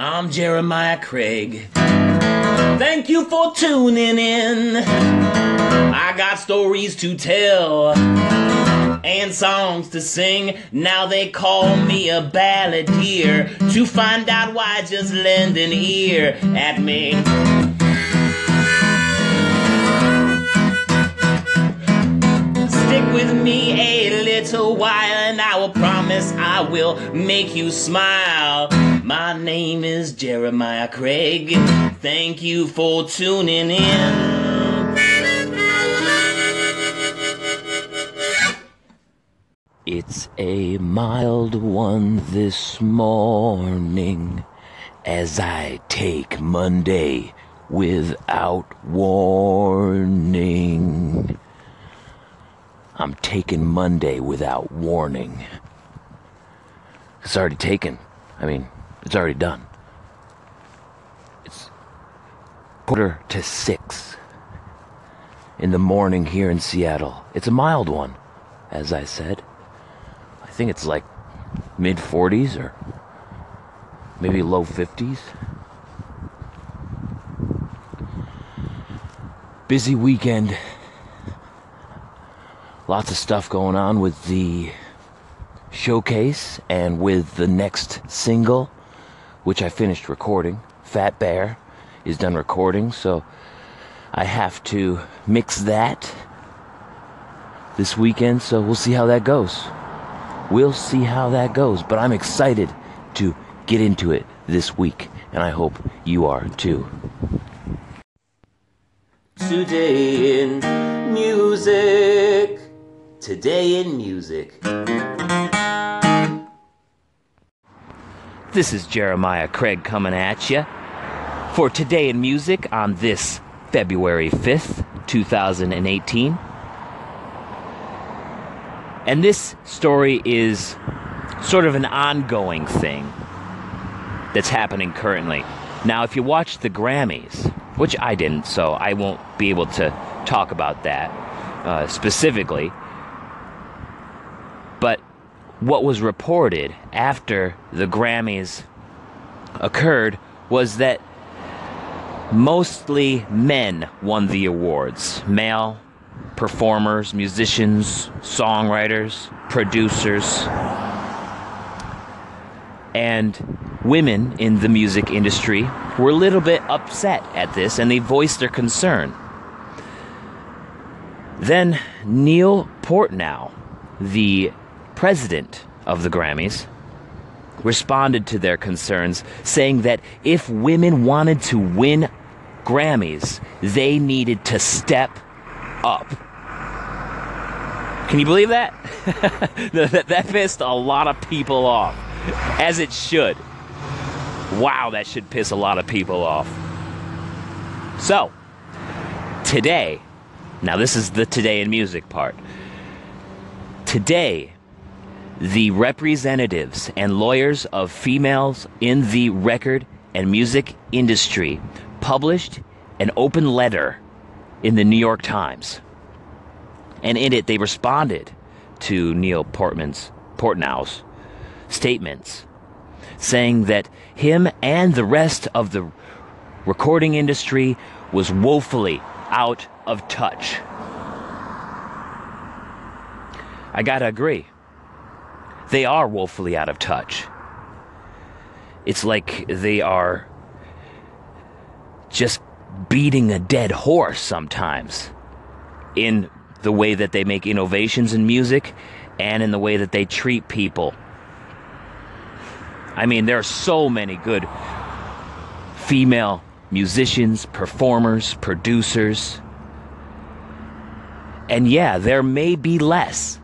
I'm Jeremiah Craig. Thank you for tuning in. I got stories to tell and songs to sing. Now they call me a balladeer. To find out why, just lend an ear at me. Stick with me a little while, and I will promise I will make you smile. My name is Jeremiah Craig. Thank you for tuning in. It's a mild one this morning as I take Monday without warning. I'm taking Monday without warning. It's already taken. I mean, it's already done. It's 5:45 in the morning here in Seattle. It's a mild one, as I said. I think it's like mid-40s or maybe low 50s. Busy weekend. Lots of stuff going on with the showcase and with the next single, which I finished recording. Fat Bear is done recording, so I have to mix that this weekend, so we'll see how that goes. We'll see how that goes, but I'm excited to get into it this week, and I hope you are too. Today in music. Today in music. This is Jeremiah Craig coming at you for Today in Music on this February 5th, 2018. And this story is sort of an ongoing thing that's happening currently. Now, if you watch the Grammys, which I didn't, so I won't be able to talk about that specifically. But what was reported after the Grammys occurred was that mostly men won the awards. Male performers, musicians, songwriters, producers, and women in the music industry were a little bit upset at this, and they voiced their concern. Then Neil Portnow, the president of the Grammys, responded to their concerns, saying that if women wanted to win Grammys, they needed to step up. Can you believe that? That pissed a lot of people off, as it should. Wow, that should piss a lot of people off. So, today, now this is the Today in Music part. Today, the representatives and lawyers of females in the record and music industry published an open letter in the New York Times. And in it, they responded to Neil Portnow's statements, saying that him and the rest of the recording industry was woefully out of touch. I gotta agree. They are woefully out of touch. It's like they are just beating a dead horse sometimes in the way that they make innovations in music and in the way that they treat people. I mean, there are so many good female musicians, performers, producers. And yeah, there may be less.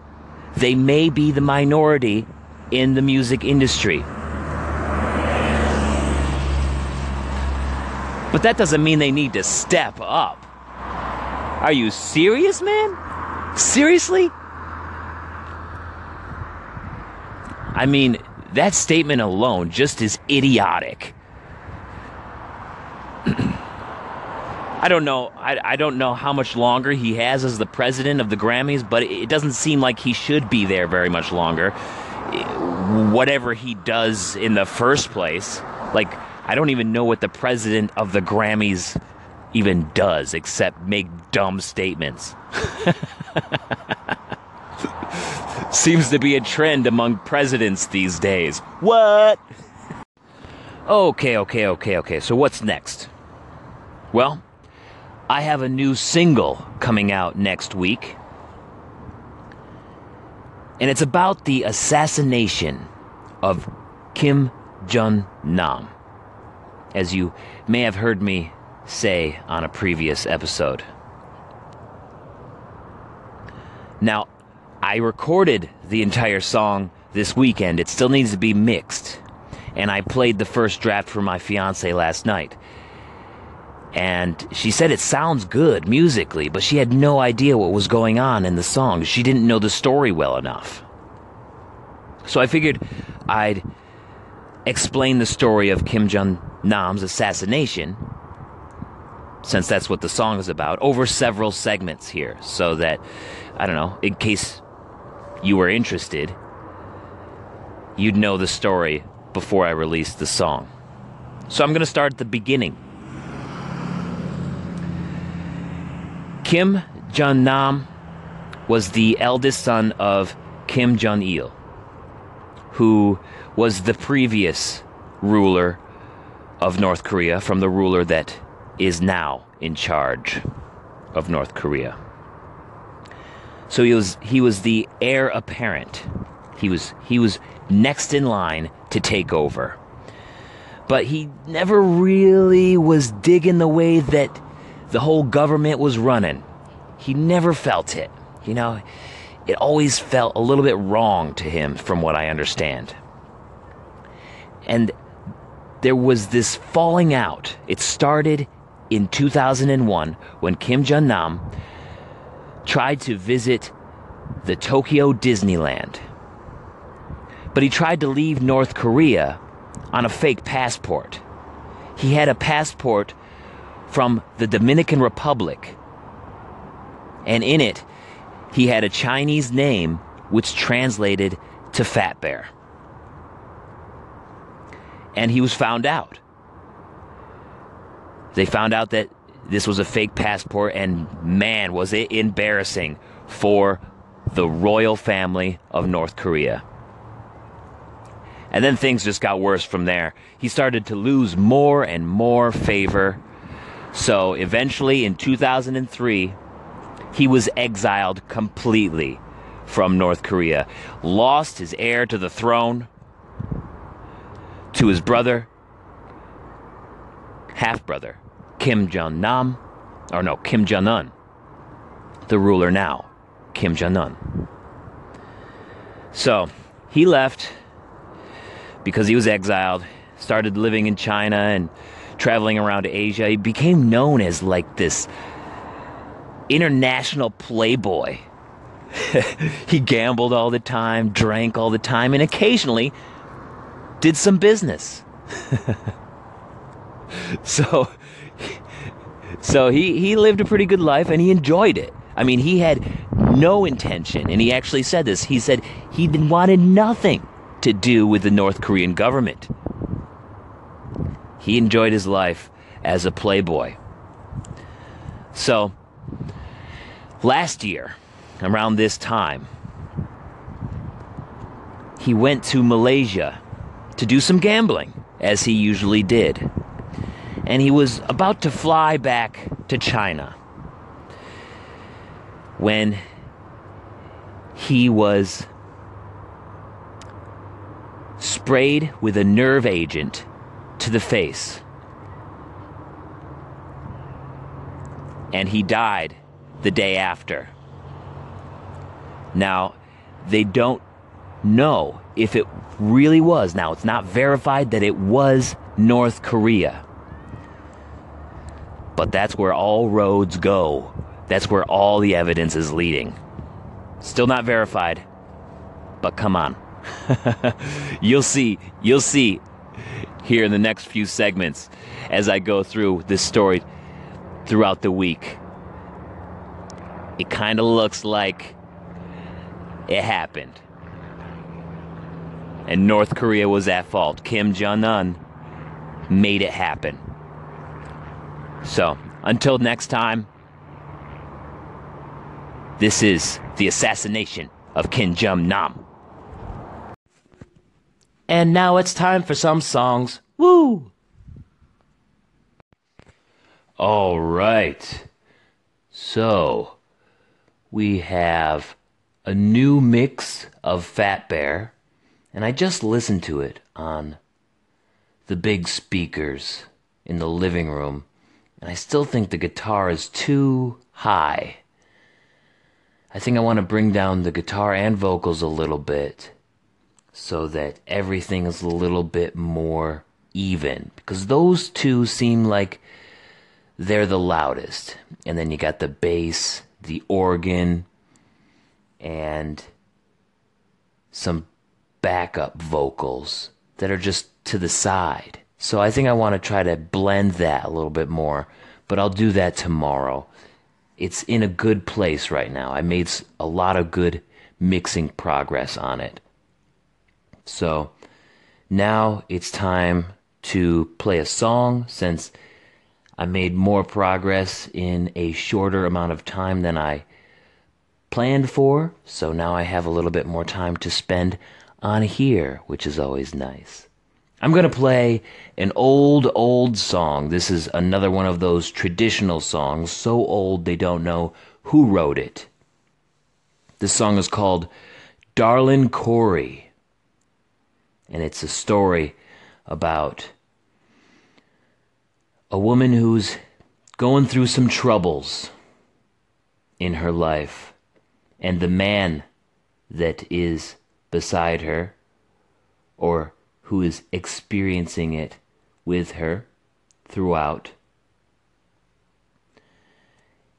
They may be the minority in the music industry. But that doesn't mean they need to step up. Are you serious, man? Seriously? I mean, that statement alone just is idiotic. I don't know how much longer he has as the president of the Grammys, but it doesn't seem like he should be there very much longer. Whatever he does in the first place, like I don't even know what the president of the Grammys even does except make dumb statements. Seems to be a trend among presidents these days. What? Okay. So what's next? Well, I have a new single coming out next week. And it's about the assassination of Kim Jong-nam, as you may have heard me say on a previous episode. Now, I recorded the entire song this weekend. It still needs to be mixed. And I played the first draft for my fiance last night. And she said it sounds good musically, but she had no idea what was going on in the song. She didn't know the story well enough. So I figured I'd explain the story of Kim Jong-nam's assassination, since that's what the song is about, over several segments here, so that, I don't know, in case you were interested, you'd know the story before I released the song. So I'm going to start at the beginning. Kim Jong-nam was the eldest son of Kim Jong Il, who was the previous ruler of North Korea from the ruler that is now in charge of North Korea. So he was the heir apparent. He was next in line to take over. But he never really was digging the way that the whole government was running. He never felt it. You know, it always felt a little bit wrong to him, from what I understand. And there was this falling out. It started in 2001 when Kim Jong-nam tried to visit the Tokyo Disneyland. But he tried to leave North Korea on a fake passport. He had a passport from the Dominican Republic. And in it, he had a Chinese name which translated to Fat Bear. And he was found out. They found out that this was a fake passport, and man, was it embarrassing for the royal family of North Korea. And then things just got worse from there. He started to lose more and more favor. So eventually, in 2003, he was exiled completely from North Korea, lost his heir to the throne to his brother, half-brother, Kim Jong Un, the ruler now, Kim Jong Un. So he left because he was exiled, started living in China and traveling around Asia. He became known as like this international playboy. He gambled all the time, drank all the time, and occasionally did some business. So he lived a pretty good life, and he enjoyed it. I mean, he had no intention, and he actually said this. He said he wanted nothing to do with the North Korean government. He enjoyed his life as a playboy. So, last year, around this time, he went to Malaysia to do some gambling, as he usually did. And he was about to fly back to China when he was sprayed with a nerve agent to the face. And he died the day after. Now, they don't know if it really was. Now, it's not verified that it was North Korea. But that's where all roads go. That's where all the evidence is leading. Still not verified, but come on. You'll see here in the next few segments as I go through this story throughout the week. It kind of looks like it happened. And North Korea was at fault. Kim Jong-un made it happen. So, until next time, this is the assassination of Kim Jong-nam. And now it's time for some songs. Woo! All right. So, we have a new mix of Fat Bear, and I just listened to it on the big speakers in the living room, and I still think the guitar is too high. I think I want to bring down the guitar and vocals a little bit so that everything is a little bit more even, because those two seem like they're the loudest. And then you got the bass, the organ, and some backup vocals that are just to the side. So I think I want to try to blend that a little bit more, but I'll do that tomorrow. It's in a good place right now. I made a lot of good mixing progress on it. So now it's time to play a song, since I made more progress in a shorter amount of time than I planned for. So now I have a little bit more time to spend on here, which is always nice. I'm going to play an old, old song. This is another one of those traditional songs, so old they don't know who wrote it. This song is called Darlin' Corey, and it's a story about a woman who's going through some troubles in her life, and the man that is beside her, or who is experiencing it with her throughout.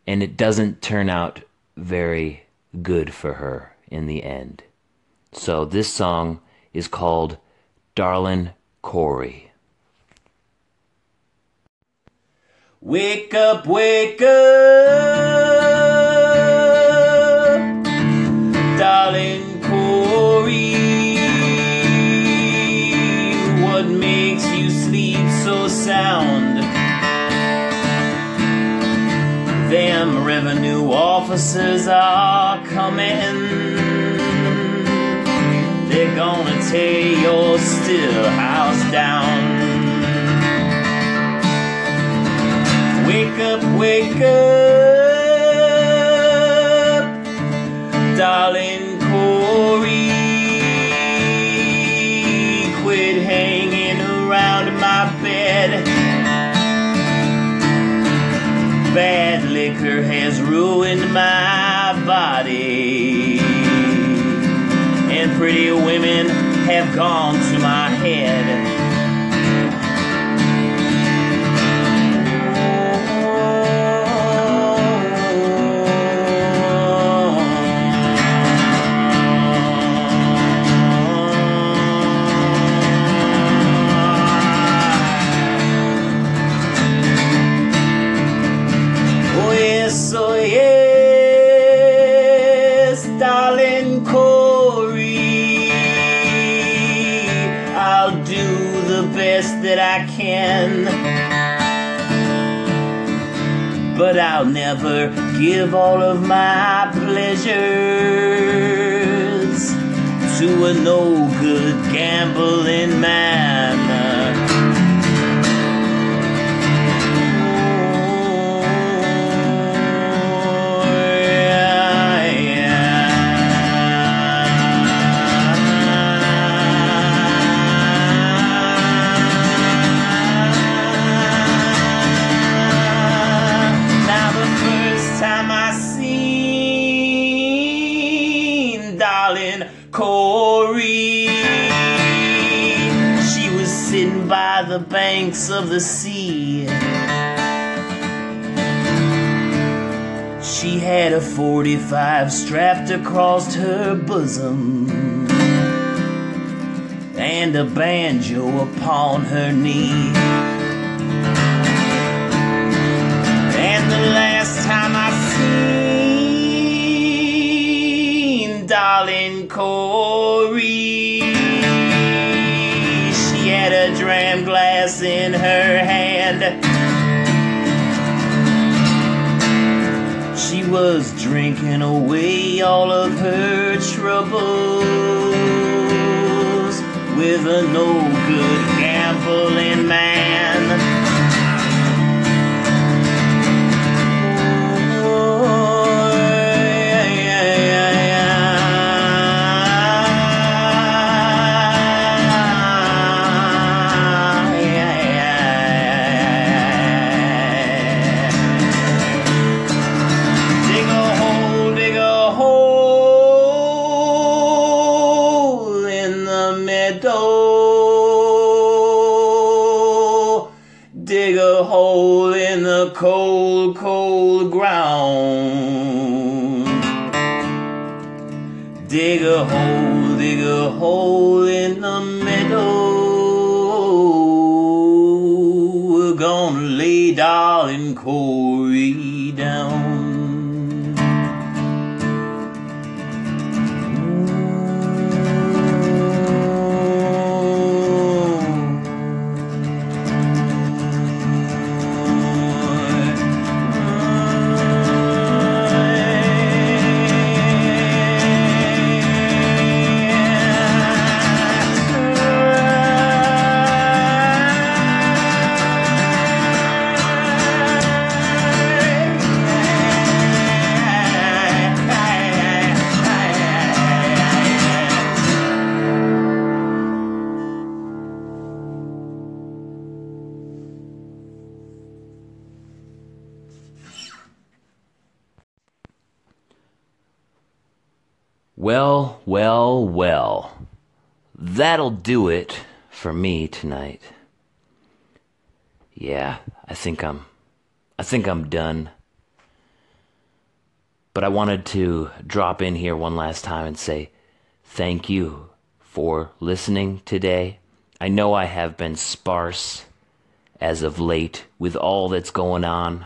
And it doesn't turn out very good for her in the end. So this song is called Darlin' Corey. Wake up, wake up, darling Corey. What makes you sleep so sound? Them revenue officers are coming. They're gonna tear your still house down. Wake up, wake up, darling Corey. Quit hanging around my bed. Bad liquor has ruined my body, and pretty women have gone to my head. But I'll never give all of my pleasures to a no-good gambling man. The banks of the sea. She had a 45 strapped across her bosom and a banjo upon her knee. And the last time I seen darling Corey, she had a dram glass glass in her hand. She was drinking away all of her troubles with a no-good gambling man. Dig a hole in the cold, cold ground. Dig a hole in the middle. We're gonna lay Darlin' Corey down. Well, well, well, that'll do it for me tonight. Yeah, I think I'm done. But I wanted to drop in here one last time and say thank you for listening today. I know I have been sparse as of late with all that's going on,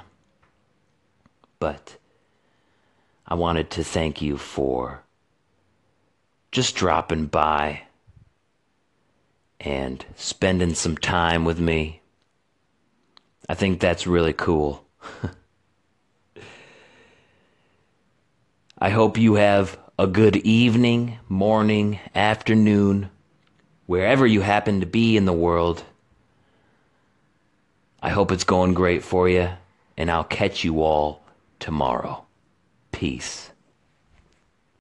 but I wanted to thank you for just dropping by and spending some time with me. I think that's really cool. I hope you have a good evening, morning, afternoon, wherever you happen to be in the world. I hope it's going great for you, and I'll catch you all tomorrow. Peace.